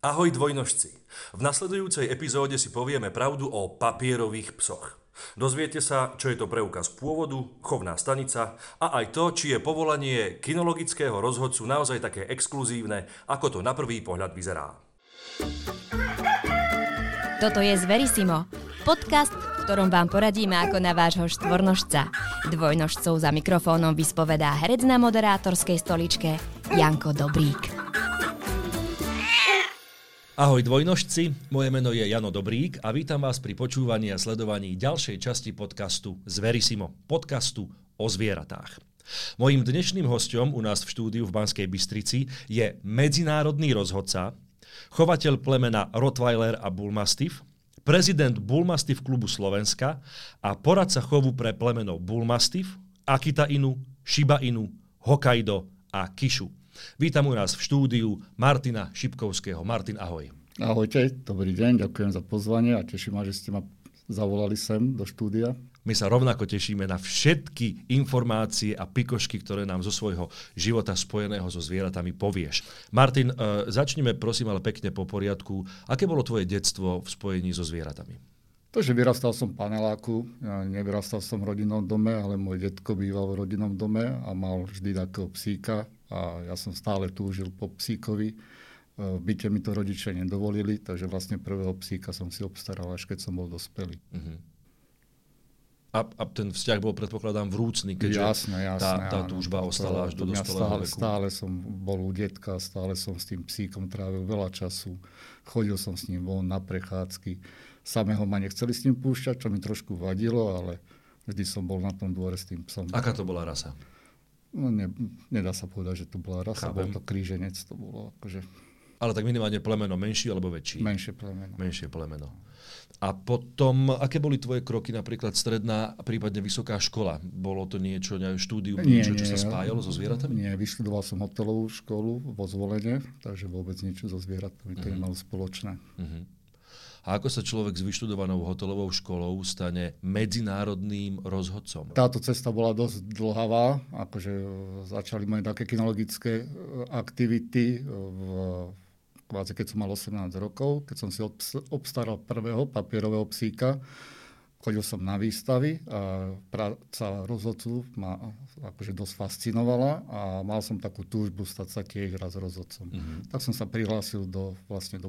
Ahoj dvojnožci, v nasledujúcej epizóde si povieme pravdu o papierových psoch. Dozviete sa, čo je to preukaz pôvodu, chovná stanica a aj to, či je povolanie kynologického rozhodcu naozaj také exkluzívne, ako to na prvý pohľad vyzerá. Toto je Zverissimo, podcast, v ktorom vám poradíme ako na vášho štvornožca. Dvojnožcov za mikrofónom vyspovedá herec na moderátorskej stoličke Janko Dobrík. Ahoj dvojnožci, moje meno je Jano Dobrík a vítam vás pri počúvaní a sledovaní ďalšej časti podcastu Zverissimo, podcastu o zvieratách. Mojím dnešným hosťom u nás v štúdiu v Banskej Bystrici je medzinárodný rozhodca, chovateľ plemena Rottweiler a Bullmastiff, prezident Bullmastiff klubu Slovenska a poradca chovu pre plemeno Bullmastiff, Akitainu, Shiba Inu, Hokkaido a Kishu. Vítam u nás v štúdiu Martina Šipkovského. Martin, ahoj. Ahojte, dobrý deň, ďakujem za pozvanie a teším ma, že ste ma zavolali sem do štúdia. My sa rovnako tešíme na všetky informácie a pikošky, ktoré nám zo svojho života spojeného so zvieratami povieš. Martin, začnime prosím ale pekne po poriadku. Aké bolo tvoje detstvo v spojení so zvieratami? To, že vyrastal som v paneláku, nevyrastal som v rodinnom dome, ale môj detko býval v rodinnom dome a mal vždy takého psíka. A ja som stále túžil po psíkovi. V byte mi to rodičia nedovolili, takže vlastne prvého psíka som si obstaral, až keď som bol dospelý. Uh-huh. A ten vzťah bol, predpokladám, vrúcný, keďže jasné, tá túžba ostala až do dospelého veku. Stále som bol u detka, stále som s tým psíkom trávil veľa času. Chodil som s ním von na prechádzky. Samého ma nechceli s ním púšťať, čo mi trošku vadilo, ale vždy som bol na tom dvore s tým psom. Aká to bola rasa? No nedá sa povedať, že to bola rasa, bol to kríženec, to bolo akože... Ale tak minimálne plemeno, menšie alebo väčší? Menšie plemeno. A potom, aké boli tvoje kroky, napríklad stredná, prípadne vysoká škola? Bolo to niečo, štúdium, niečo, čo sa spájalo so zvieratami? Nie, vyštudoval som hotelovú školu vo Zvolene, takže vôbec niečo so zvieratami to nemalo spoločné. A ako sa človek s vyštudovanou hotelovou školou stane medzinárodným rozhodcom? Táto cesta bola dosť dlhavá. Akože začali moje také kynologické aktivity, keď som mal 18 rokov, keď som si obstaral prvého papierového psíka. Chodil som na výstavy a práca rozhodcu ma akože dosť fascinovala a mal som takú túžbu stať sa tiež raz rozhodcom. Mm-hmm. Tak som sa prihlásil do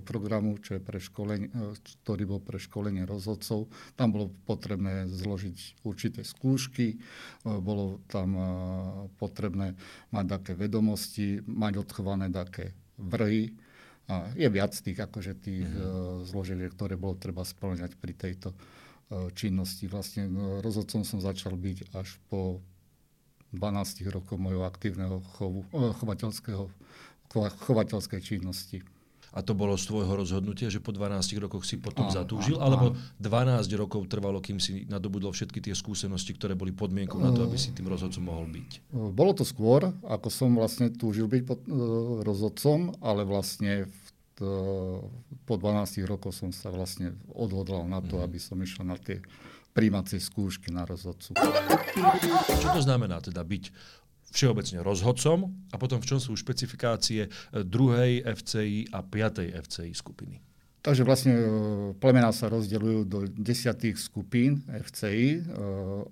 programu, ktorý bol pre školenie rozhodcov. Tam bolo potrebné zložiť určité skúšky, bolo tam potrebné mať také vedomosti, mať odchované také vrhy. A je viac tých zložiek, ktoré bolo treba spĺňať pri tejto činnosti. Vlastne rozhodcom som začal byť až po 12 rokoch mojho aktívneho chovateľskej činnosti. A to bolo z tvojho rozhodnutia, že po 12 rokoch si potom zatúžil? Alebo 12 rokov trvalo, kým si nadobudol všetky tie skúsenosti, ktoré boli podmienkou na to, aby si tým rozhodcom mohol byť? Bolo to skôr, ako som vlastne túžil byť rozhodcom, ale vlastne po 12 rokoch som sa vlastne odhodlal na to, aby som išiel na tie prijímacie skúšky na rozhodcu. Čo to znamená teda byť všeobecne rozhodcom a potom v čom sú špecifikácie 2. FCI a 5. FCI skupiny? Takže vlastne plemená sa rozdeľujú do 10 skupín FCI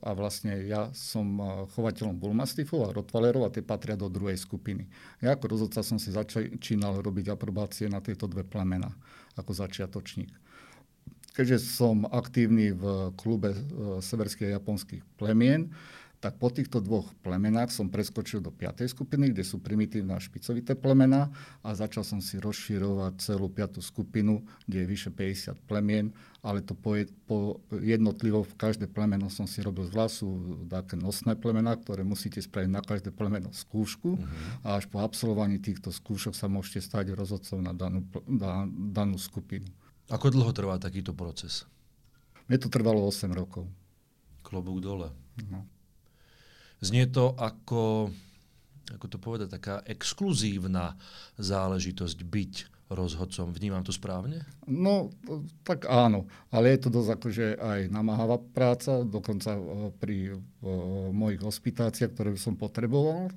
a vlastne ja som chovateľom Bullmastiffu a Rottweilerov a tie patria do 2. skupiny. Ja ako rozhodca som si začínal robiť aprobácie na tieto dve plemená ako začiatočník. Keďže som aktívny v klube severských a japonských plemien, tak po týchto dvoch plemenách som preskočil do 5. skupiny, kde sú primitívne a špicovité plemená a začal som si rozširovať celú 5. skupinu, kde je vyše 50 plemien, ale to jednotlivo v každé plemeno som si robil z vlasu také nosné plemená, ktoré musíte spraviť na každé plemeno skúšku a až po absolvovaní týchto skúšok sa môžete stať rozhodcom na danú skupinu. Ako dlho trvá takýto proces? Mne to trvalo 8 rokov. Klobúk dole. No. Znie to ako to povedať, taká exkluzívna záležitosť byť rozhodcom. Vnímam to správne? No, tak áno. Ale je to dosť akože aj namáhavá práca. Dokonca pri mojich hospitáciách, ktoré by som potreboval,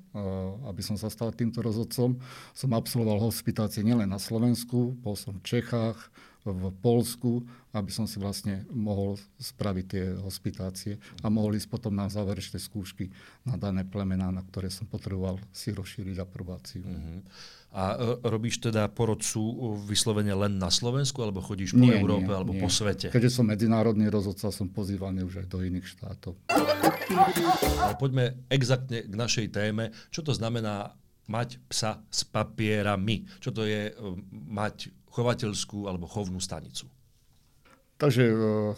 aby som sa stal týmto rozhodcom, som absolvoval hospitácie nielen na Slovensku, bol som v Čechách, v Poľsku, aby som si vlastne mohol spraviť tie hospitácie a mohol ísť potom na záverečné skúšky na dané plemená, na ktoré som potreboval si rozšíriť aprobáciu. Mm-hmm. A robíš teda porodcu vyslovene len na Slovensku, alebo chodíš po Európe, alebo po svete? Keďže som medzinárodný rozhodca, som pozývaný už aj do iných štátov. Ale poďme exaktne k našej téme. Čo to znamená mať psa s papierami? Čo to je mať chovateľskú alebo chovnú stanicu? Takže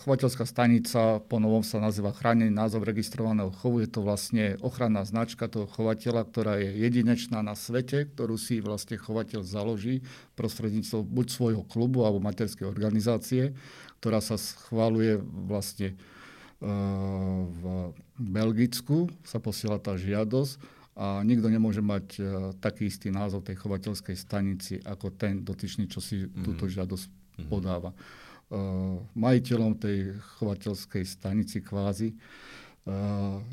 chovateľská stanica po novom sa nazýva chránený názov registrovaného chovu. Je to vlastne ochranná značka toho chovateľa, ktorá je jedinečná na svete, ktorú si vlastne chovateľ založí prostredníctvom buď svojho klubu alebo materskej organizácie, ktorá sa schvaľuje vlastne v Belgicku, sa posiela tá žiadosť. A nikto nemôže mať taký istý názov tej chovateľskej stanici ako ten dotyčný, čo si túto žiadosť podáva. Majiteľom tej chovateľskej stanici kvázi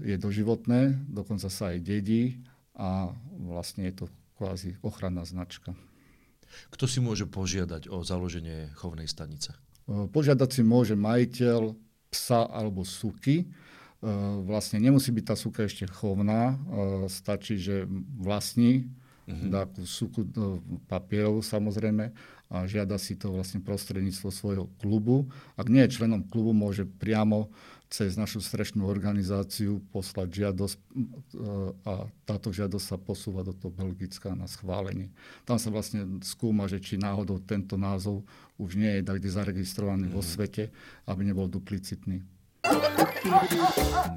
je doživotné, dokonca sa aj dedí a vlastne je to kvázi ochranná značka. Kto si môže požiadať o založenie chovnej stanice? Požiadať si môže majiteľ psa alebo suky. Vlastne nemusí byť tá suka ešte chovná, stačí, že vlastní takú suku papierov samozrejme a žiada si to vlastne prostredníctvo svojho klubu. Ak nie je členom klubu, môže priamo cez našu strešnú organizáciu poslať žiadosť a táto žiadosť sa posúva do toho Belgicka na schválenie. Tam sa vlastne skúma, že či náhodou tento názov už nie je takdy zaregistrovaný vo svete, aby nebol duplicitný.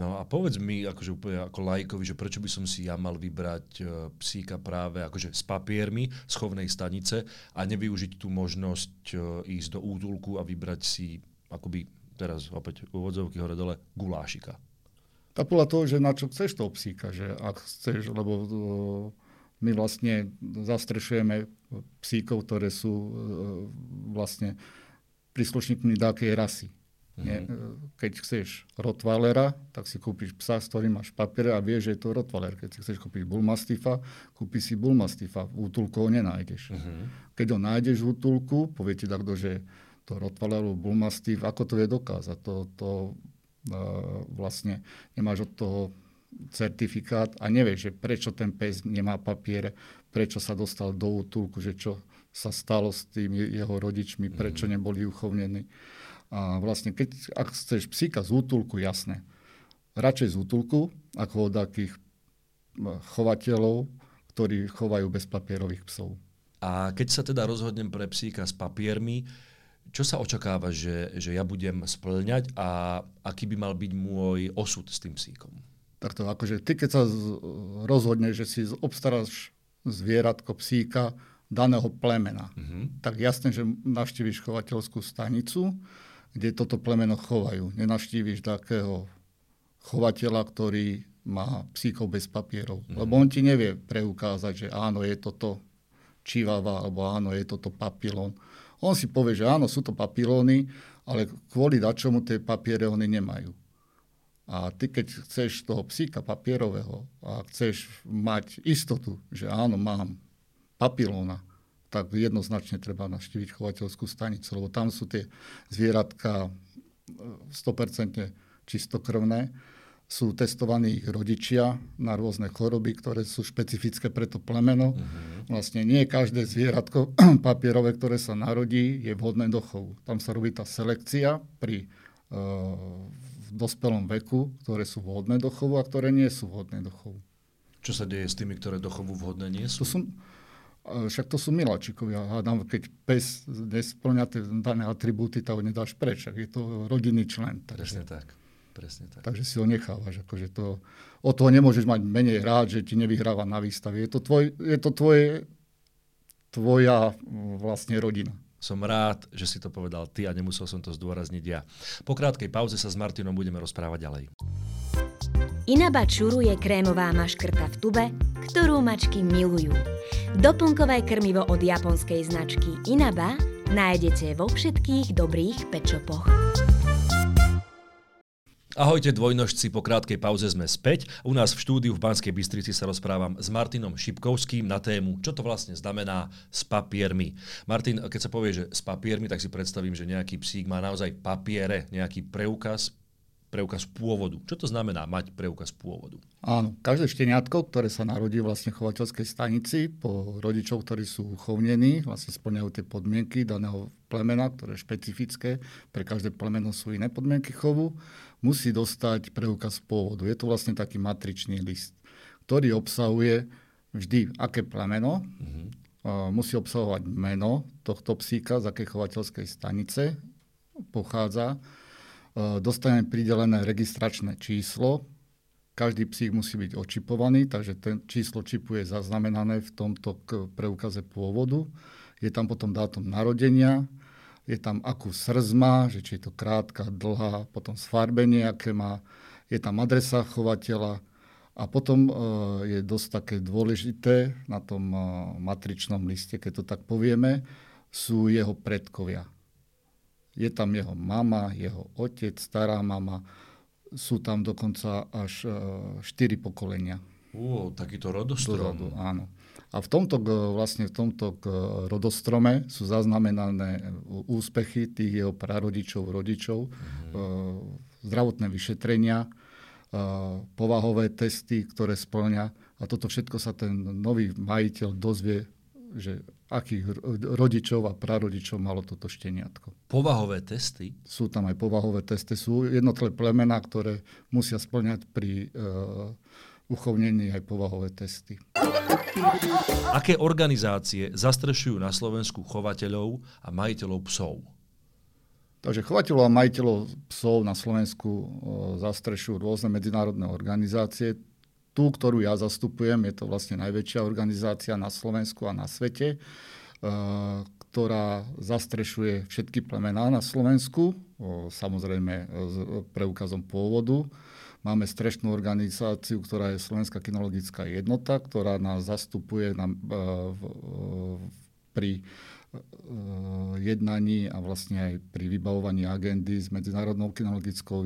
No a povedz mi, akože úplne ako laikovi, že prečo by som si ja mal vybrať psíka práve akože s papiermi z chovnej stanice a nevyužiť tú možnosť ísť do útulku a vybrať si, akoby teraz opäť úvodzovky hore dole, gulášika. Tá podľa toho, že na čo chceš toho psíka, že ak chceš, lebo my vlastne zastrešujeme psíkov, ktoré sú vlastne príslušníkmi dákej rasy. Nie. Keď chceš Rottweilera, tak si kúpiš psa, s ktorým máš papiere a vieš, že je to Rottweiler. Keď si chceš kúpiť Bullmastiffa, kúpiš si Bullmastiffa. V útulku ho nenájdeš. Keď ho nájdeš v útulku, povie ti takto, že to Rottweiler, Bullmastiff, ako to vie dokázať? Vlastne nemáš od toho certifikát a nevieš, že prečo ten pes nemá papiere, prečo sa dostal do útulku, že čo sa stalo s tými jeho rodičmi, prečo neboli uchovnení. A vlastne, ak chceš psíka z útulku, jasné. Radšej z útulku, ako od takých chovateľov, ktorí chovajú bez papierových psov. A keď sa teda rozhodnem pre psíka s papiermi, čo sa očakáva, že ja budem spĺňať a aký by mal byť môj osud s tým psíkom? Takto, akože ty, keď sa rozhodneš, že si obstaráš zvieratko, psíka daného plemena, tak jasné, že navštíviš chovateľskú stanicu, kde toto plemeno chovajú. Nenavštíviš takého chovateľa, ktorý má psíkov bez papierov. Lebo on ti nevie preukázať, že áno, je toto čivava, alebo áno, je toto papilón. On si povie, že áno, sú to papilóny, ale kvôli dačomu tie papiere oni nemajú. A ty, keď chceš toho psíka papierového a chceš mať istotu, že áno, mám papilóna, tak jednoznačne treba navštíviť chovateľskú stanicu, lebo tam sú tie zvieratka 100% čistokrvné, sú testovaní ich rodičia na rôzne choroby, ktoré sú špecifické pre to plemeno. Vlastne nie každé zvieratko papierové, ktoré sa narodí, je vhodné do chovu. Tam sa robí tá selekcia pri v dospelom veku, ktoré sú vhodné do chovu a ktoré nie sú vhodné do chovu. Čo sa deje s tými, ktoré do chovu vhodné nie sú? Však to sú miláčikovia. Hádam, keď pes nesplňa tie dané atribúty, tak ho nedáš preč. Je to rodinný člen. Takže. Presne tak. Presne tak. Takže si ho nechávaš. Akože to, o toho nemôžeš mať menej rád, že ti nevyhráva na výstave. Je to tvoja vlastne rodina. Som rád, že si to povedal ty a nemusel som to zdôrazniť ja. Po krátkej pauze sa s Martinom budeme rozprávať ďalej. Inaba Churu je krémová maškrta v tube, ktorú mačky milujú. Doplnkové krmivo od japonskej značky Inaba nájdete vo všetkých dobrých pet-shopoch. Ahojte dvojnožci, po krátkej pauze sme späť. U nás v štúdiu v Banskej Bystrici sa rozprávam s Martinom Šipkovským na tému, čo to vlastne znamená s papiermi. Martin, keď sa povie, že s papiermi, tak si predstavím, že nejaký psík má naozaj papiere, nejaký preukaz pôvodu. Čo to znamená mať preukaz pôvodu? Áno, každé šteniatko, ktoré sa narodí vlastne v chovateľskej stanici po rodičov, ktorí sú chovnení, vlastne spĺňajú tie podmienky daného plemena, ktoré je špecifické, pre každé plemeno sú iné podmienky chovu, musí dostať preukaz pôvodu. Je to vlastne taký matričný list, ktorý obsahuje vždy, aké plemeno, musí obsahovať meno tohto psíka, z akej chovateľskej stanice pochádza, dostane pridelené registračné číslo. Každý psík musí byť očipovaný, takže ten číslo čipu je zaznamenané v tomto preukaze pôvodu. Je tam potom dátum narodenia, je tam akú srz má, že či je to krátka, dlhá, potom sfarbenie, aké má, je tam adresa chovateľa a potom je dosť také dôležité na tom matričnom liste, keď to tak povieme, sú jeho predkovia. Je tam jeho mama, jeho otec, stará mama. Sú tam dokonca až 4 pokolenia. Takýto rodostrom. Áno. A v tomto rodostrome sú zaznamenané úspechy tých jeho prarodičov, rodičov, zdravotné vyšetrenia, povahové testy, ktoré spĺňa. A toto všetko sa ten nový majiteľ dozvie, že akých rodičov a prarodičov malo toto šteniatko. Povahové testy? Sú tam aj povahové testy. Sú jednotlivé plemená, ktoré musia spĺňať pri uchovnení aj povahové testy. Aké organizácie zastrešujú na Slovensku chovateľov a majiteľov psov? Takže chovateľov a majiteľov psov na Slovensku zastrešujú rôzne medzinárodné organizácie. Tú, ktorú ja zastupujem, je to vlastne najväčšia organizácia na Slovensku a na svete, ktorá zastrešuje všetky plemená na Slovensku, samozrejme s preukazom pôvodu. Máme strešnú organizáciu, ktorá je Slovenská kynologická jednota, ktorá nás zastupuje pri jednaní a vlastne aj pri vybavovaní agendy s Medzinárodnou kynologickou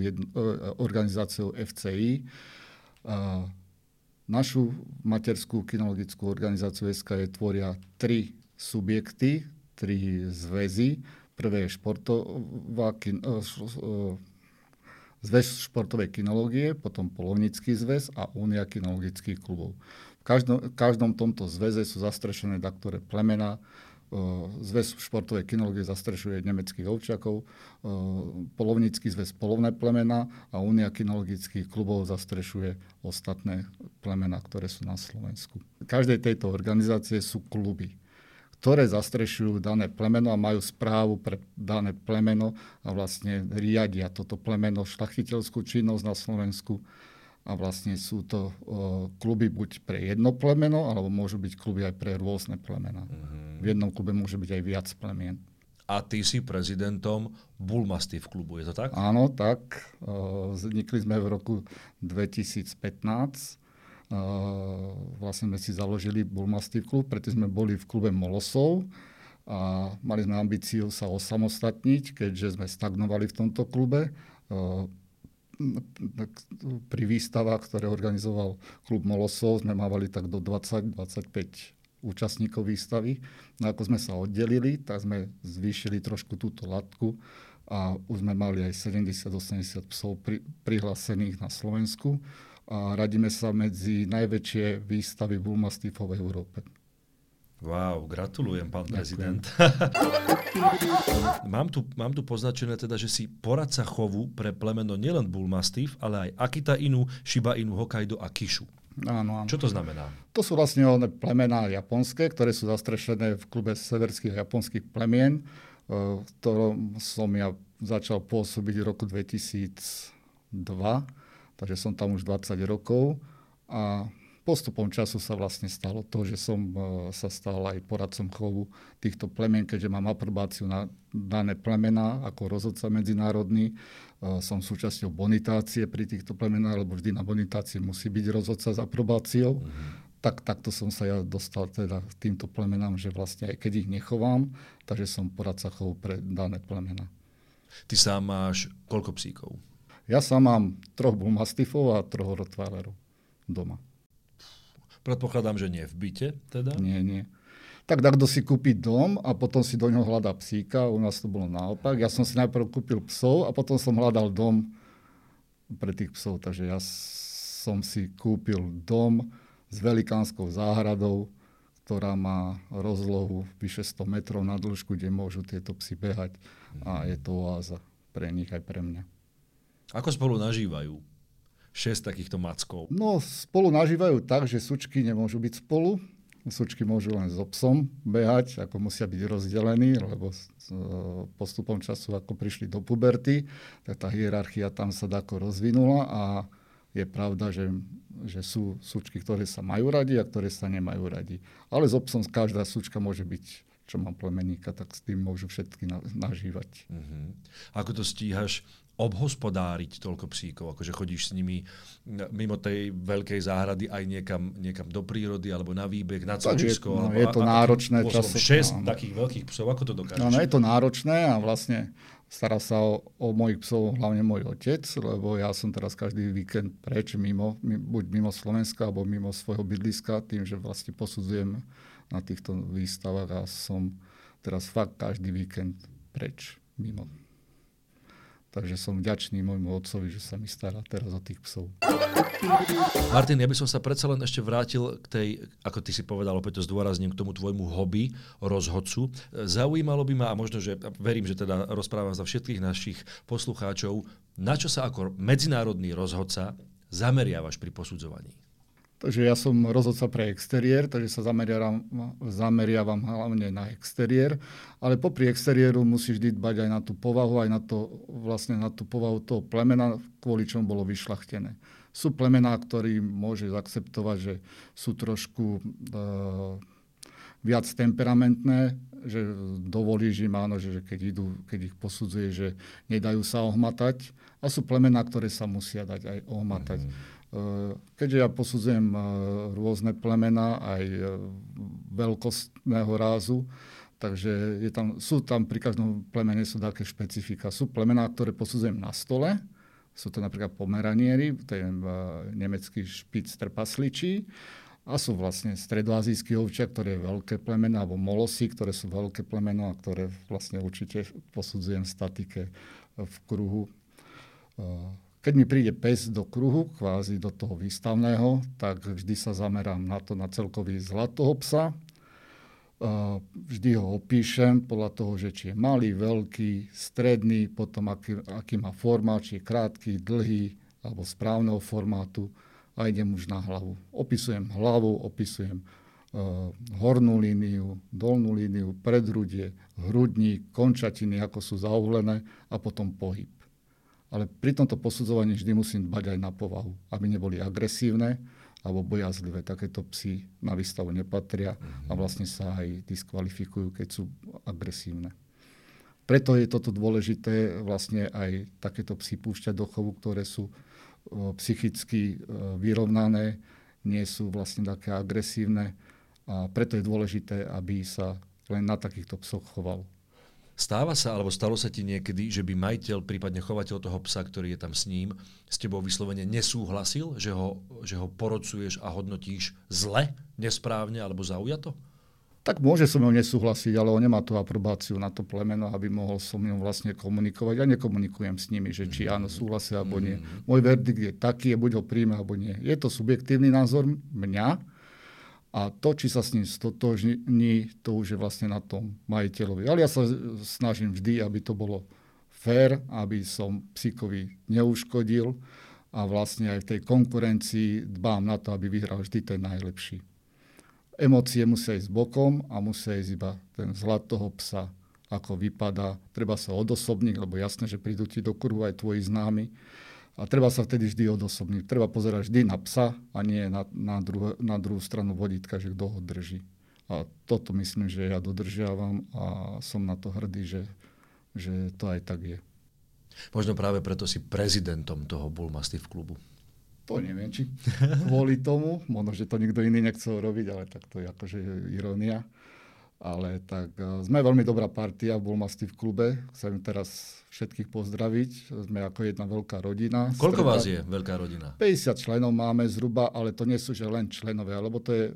organizáciou FCI. Našu materskú kynologickú organizáciu SKJ tvoria 3 subjekty, 3 zväzy. Prvé je zväz športovej kinológie, potom polovnícky zväz a únia kynologických klubov. V každom tomto zväze sú zastrešené daktoré plemená. Zväz športovej kinológie zastrešuje nemeckých ovčiakov, polovnícky zväz polovné plemená a únia kynologických klubov zastrešuje ostatné plemená, ktoré sú na Slovensku. Každej tejto organizácie sú kluby, ktoré zastrešujú dané plemeno a majú správu pre dané plemeno a vlastne riadia toto plemeno, šľachtiteľskú činnosť na Slovensku. A vlastne sú to kluby buď pre jedno plemeno, alebo môžu byť kluby aj pre rôzne plemená. V jednom klube môže byť aj viac plemien. A ty si prezidentom Bullmastiff klubu, je to tak? Áno, tak. Vznikli sme v roku 2015. Vlastne sme si založili Bullmastiff klub, pretože sme boli v klube Molosov. A mali sme ambíciu sa osamostatniť, keďže sme stagnovali v tomto klube. Pri výstavách, ktoré organizoval klub Molosov, sme mávali tak do 20-25 účastníkov výstavy. No ako sme sa oddelili, tak sme zvýšili trošku túto latku a už sme mali aj 70-80 psov prihlásených na Slovensku a radíme sa medzi najväčšie výstavy Bullmastiffov v Európe. Wow, gratulujem, pán prezident. mám tu poznačené teda, že si poradca chovu pre plemeno nielen Bullmastiff, ale aj Akitainu, Shiba Inu, Hokkaido a Kishu. Áno, áno. Čo to znamená? To sú vlastne plemená japonské, ktoré sú zastrešené v klube severských japonských plemien, v ktorom som ja začal pôsobiť v roku 2002, takže som tam už 20 rokov a postupom času sa vlastne stalo to, že som sa stal aj poradcom chovu týchto plemen, keďže mám aprobáciu na dané plemená ako rozhodca medzinárodný. Som súčasťou bonitácie pri týchto plemenách, lebo vždy na bonitácii musí byť rozhodca s aprobáciou. Mm-hmm. Takto som sa ja dostal teda k týmto plemenám, že vlastne aj keď ich nechovám, takže som poradca chovu pre dané plemená. Ty sám máš koľko psíkov? Ja sám mám 3 bullmastiffov a 3 rottweilerov doma. Predpokladám, že nie v byte teda? Nie. Tak kto si kúpi dom a potom si do ňoho hľadá psíka. U nás to bolo naopak. Ja som si najprv kúpil psov a potom som hľadal dom pre tých psov. Takže ja som si kúpil dom s velikánskou záhradou, ktorá má rozlohu vyše 100 metrov na dĺžku, kde môžu tieto psi behať. A je to oáza pre nich aj pre mňa. Ako spolu nažívajú? 6 takýchto mackov. No, spolu nažívajú tak, že sučky nemôžu byť spolu. Sučky môžu len so psom behať, ako musia byť rozdelení, lebo postupom času, ako prišli do puberty, tak tá hierarchia tam sa dáko rozvinula a je pravda, že sú sučky, ktoré sa majú radi a ktoré sa nemajú radi. Ale so psom každá sučka môže byť, čo mám plemeníka, tak s tým môžu všetky nažívať. Mhm. Ako to stíhaš obhospodáriť toľko psíkov, akože chodíš s nimi mimo tej veľkej záhrady aj niekam do prírody, alebo na výbeh, na cvičisko? No, je to náročné. 6 takých veľkých psov, ako to dokážeš? No, je to náročné a vlastne stará sa o mojich psov hlavne môj otec, lebo ja som teraz každý víkend preč, buď mimo Slovenska, alebo mimo svojho bydliska, tým, že vlastne posudzujem na týchto výstavách a som teraz fakt každý víkend preč, mimo. Takže som vďačný môjmu otcovi, že sa mi stará teraz o tých psov. Martin, ja by som sa predsa len ešte vrátil k tej, ako ty si povedal, opäť to zdôrazním, k tomu tvojmu hobby rozhodcu. Zaujímalo by ma, a možno, že verím, že teda rozprávam za všetkých našich poslucháčov, na čo sa ako medzinárodný rozhodca zameriavaš pri posudzovaní? Takže ja som rozhodca pre exteriér, takže sa zameriavam hlavne na exteriér, ale popri exteriéru musíš vždy dbať aj na tú povahu, aj na tú povahu toho plemena, kvôli čomu bolo vyšľachtené. Sú plemená, ktorý môže akceptovať, že sú trošku viac temperamentné, že dovolíš im, áno, že keď ich posudzuje, že nedajú sa ohmatať, a sú plemená, ktoré sa musia dať aj ohmatať. Keďže ja posudzujem rôzne plemená aj veľkostného rázu, takže pri každom plemene sú také špecifika. Sú plemená, ktoré posudzujem na stole, sú to napríklad pomeranieri, to je nemecký špic trpasličí, a sú vlastne stredoazijský ovčiak, ktoré je veľké plemená, alebo molosy, ktoré sú veľké plemená, ktoré vlastne určite posudzujem v statike, v kruhu. Keď mi príde pes do kruhu, kvázi do toho výstavného, tak vždy sa zamerám na celkový vzhľad toho psa. Vždy ho opíšem podľa toho, že či je malý, veľký, stredný, potom aký má formát, či je krátky, dlhý alebo správneho formátu, a idem už na hlavu. Opisujem hlavu, opisujem hornú líniu, dolnú líniu, predhrudie, hrudník, končatiny, ako sú zaúhlené, a potom pohyb. Ale pri tomto posudzovaní vždy musím dbať aj na povahu, aby neboli agresívne alebo bojazlivé. Takéto psy na výstavu nepatria a vlastne sa aj diskvalifikujú, keď sú agresívne. Preto je toto dôležité vlastne aj takéto psy púšťať do chovu, ktoré sú psychicky vyrovnané, nie sú vlastne také agresívne. A preto je dôležité, aby sa len na takýchto psoch choval. Stáva sa, alebo stalo sa ti niekedy, že by majiteľ, prípadne chovateľ toho psa, ktorý je tam s ním, s tebou vyslovene nesúhlasil, že ho porodcuješ a hodnotíš zle, nesprávne alebo zaujato? Tak môže som ňou nesúhlasiť, ale on nemá tú aprobáciu na to plemeno, aby mohol som ňou vlastne komunikovať. Ja nekomunikujem s nimi, že či áno súhlasia alebo nie. Môj verdikt je taký, buď ho príjme alebo nie. Je to subjektívny názor mňa. A to, či sa s ním stotožní, to už je vlastne na tom majiteľovi. Ale ja sa snažím vždy, aby to bolo fér, aby som psíkovi neuškodil, a vlastne aj v tej konkurencii dbám na to, aby vyhral vždy ten najlepší. Emócie musia ísť bokom a musia ísť iba ten vzhľad toho psa, ako vypadá. Treba sa odosobniť, lebo jasné, že prídu ti do kruhu aj tvoji známi. A treba sa vtedy vždy odosobniť. Treba pozerať vždy na psa a nie na druhú stranu vodítka, že kto ho drží. A toto myslím, že ja dodržiavam a som na to hrdý, že to aj tak je. Možno práve preto si prezidentom toho Bullmastiff klubu. To neviem, či kvôli tomu. Možno, že to nikto iný nechcel robiť, ale tak to je akože irónia. Ale tak sme veľmi dobrá partia v Bullmastiff klube. Chcem teraz všetkých pozdraviť. Sme ako jedna veľká rodina. Koľko vás je veľká rodina? 50 členov máme zhruba, ale to nie sú že len členovia, lebo to je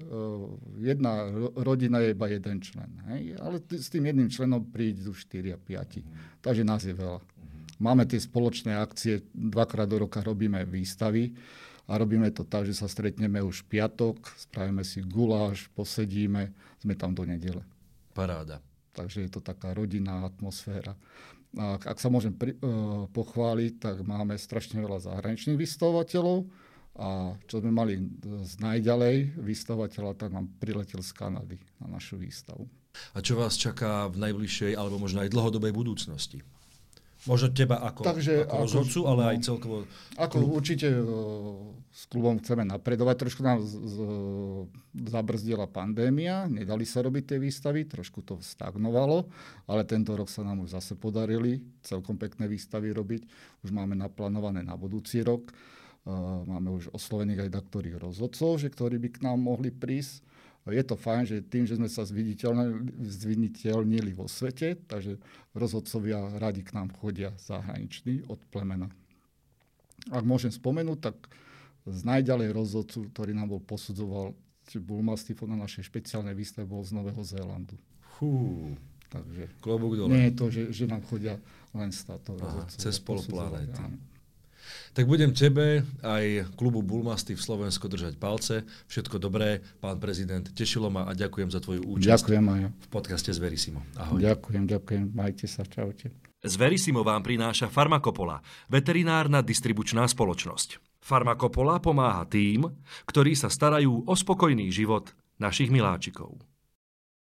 jedna rodina je iba jeden člen. Hej? Ale s tým jedným členom prídu 4 a 5. Takže nás je veľa. Máme tie spoločné akcie, 2-krát do roka robíme výstavy. A robíme to tak, že sa stretneme už piatok, spravíme si guláš, posedíme, sme tam do nedele. Paráda. Takže je to taká rodinná atmosféra. A ak sa môžem pochváliť, tak máme strašne veľa zahraničných vystavovateľov a čo sme mali z najďalej vystavovateľa, tak nám priletel z Kanady na našu výstavu. A čo vás čaká v najbližšej alebo možno aj dlhodobej budúcnosti? Možno teba ako rozhodcu, ale aj celkovo... Určite s klubom chceme napredovať. Trošku nám zabrzdila pandémia, nedali sa robiť tie výstavy, trošku to stagnovalo, ale tento rok sa nám už zase podarili celkom pekné výstavy robiť. Už máme naplánované na budúci rok. Máme už oslovených aj doktorých rozhodcov, že ktorí by k nám mohli prísť. Je to fajn, že tým, že sme sa zviditeľnili vo svete, takže rozhodcovia radi k nám chodia zahraniční od plemena. Ak môžem spomenúť, tak z najďalej rozhodcu, ktorý nám bol posudzoval Bullmastiff na našej špeciálnej výstave, bol z Nového Zélandu. Takže klobúk dole. Nie je to, že nám chodia len státo rozhodcovia. Cez poloplanéty. Tak budem tebe aj klubu Bullmastiff Slovensko držať palce. Všetko dobré, pán prezident. Tešilo ma a ďakujem za tvoju účasť. Ďakujem aj v podcaste Zverissimo. Ahoj. Ďakujem. Majte sa. Čaute. Zverissimo vám prináša Farmakopola, veterinárna distribučná spoločnosť. Farmakopola pomáha tým, ktorí sa starajú o spokojný život našich miláčikov.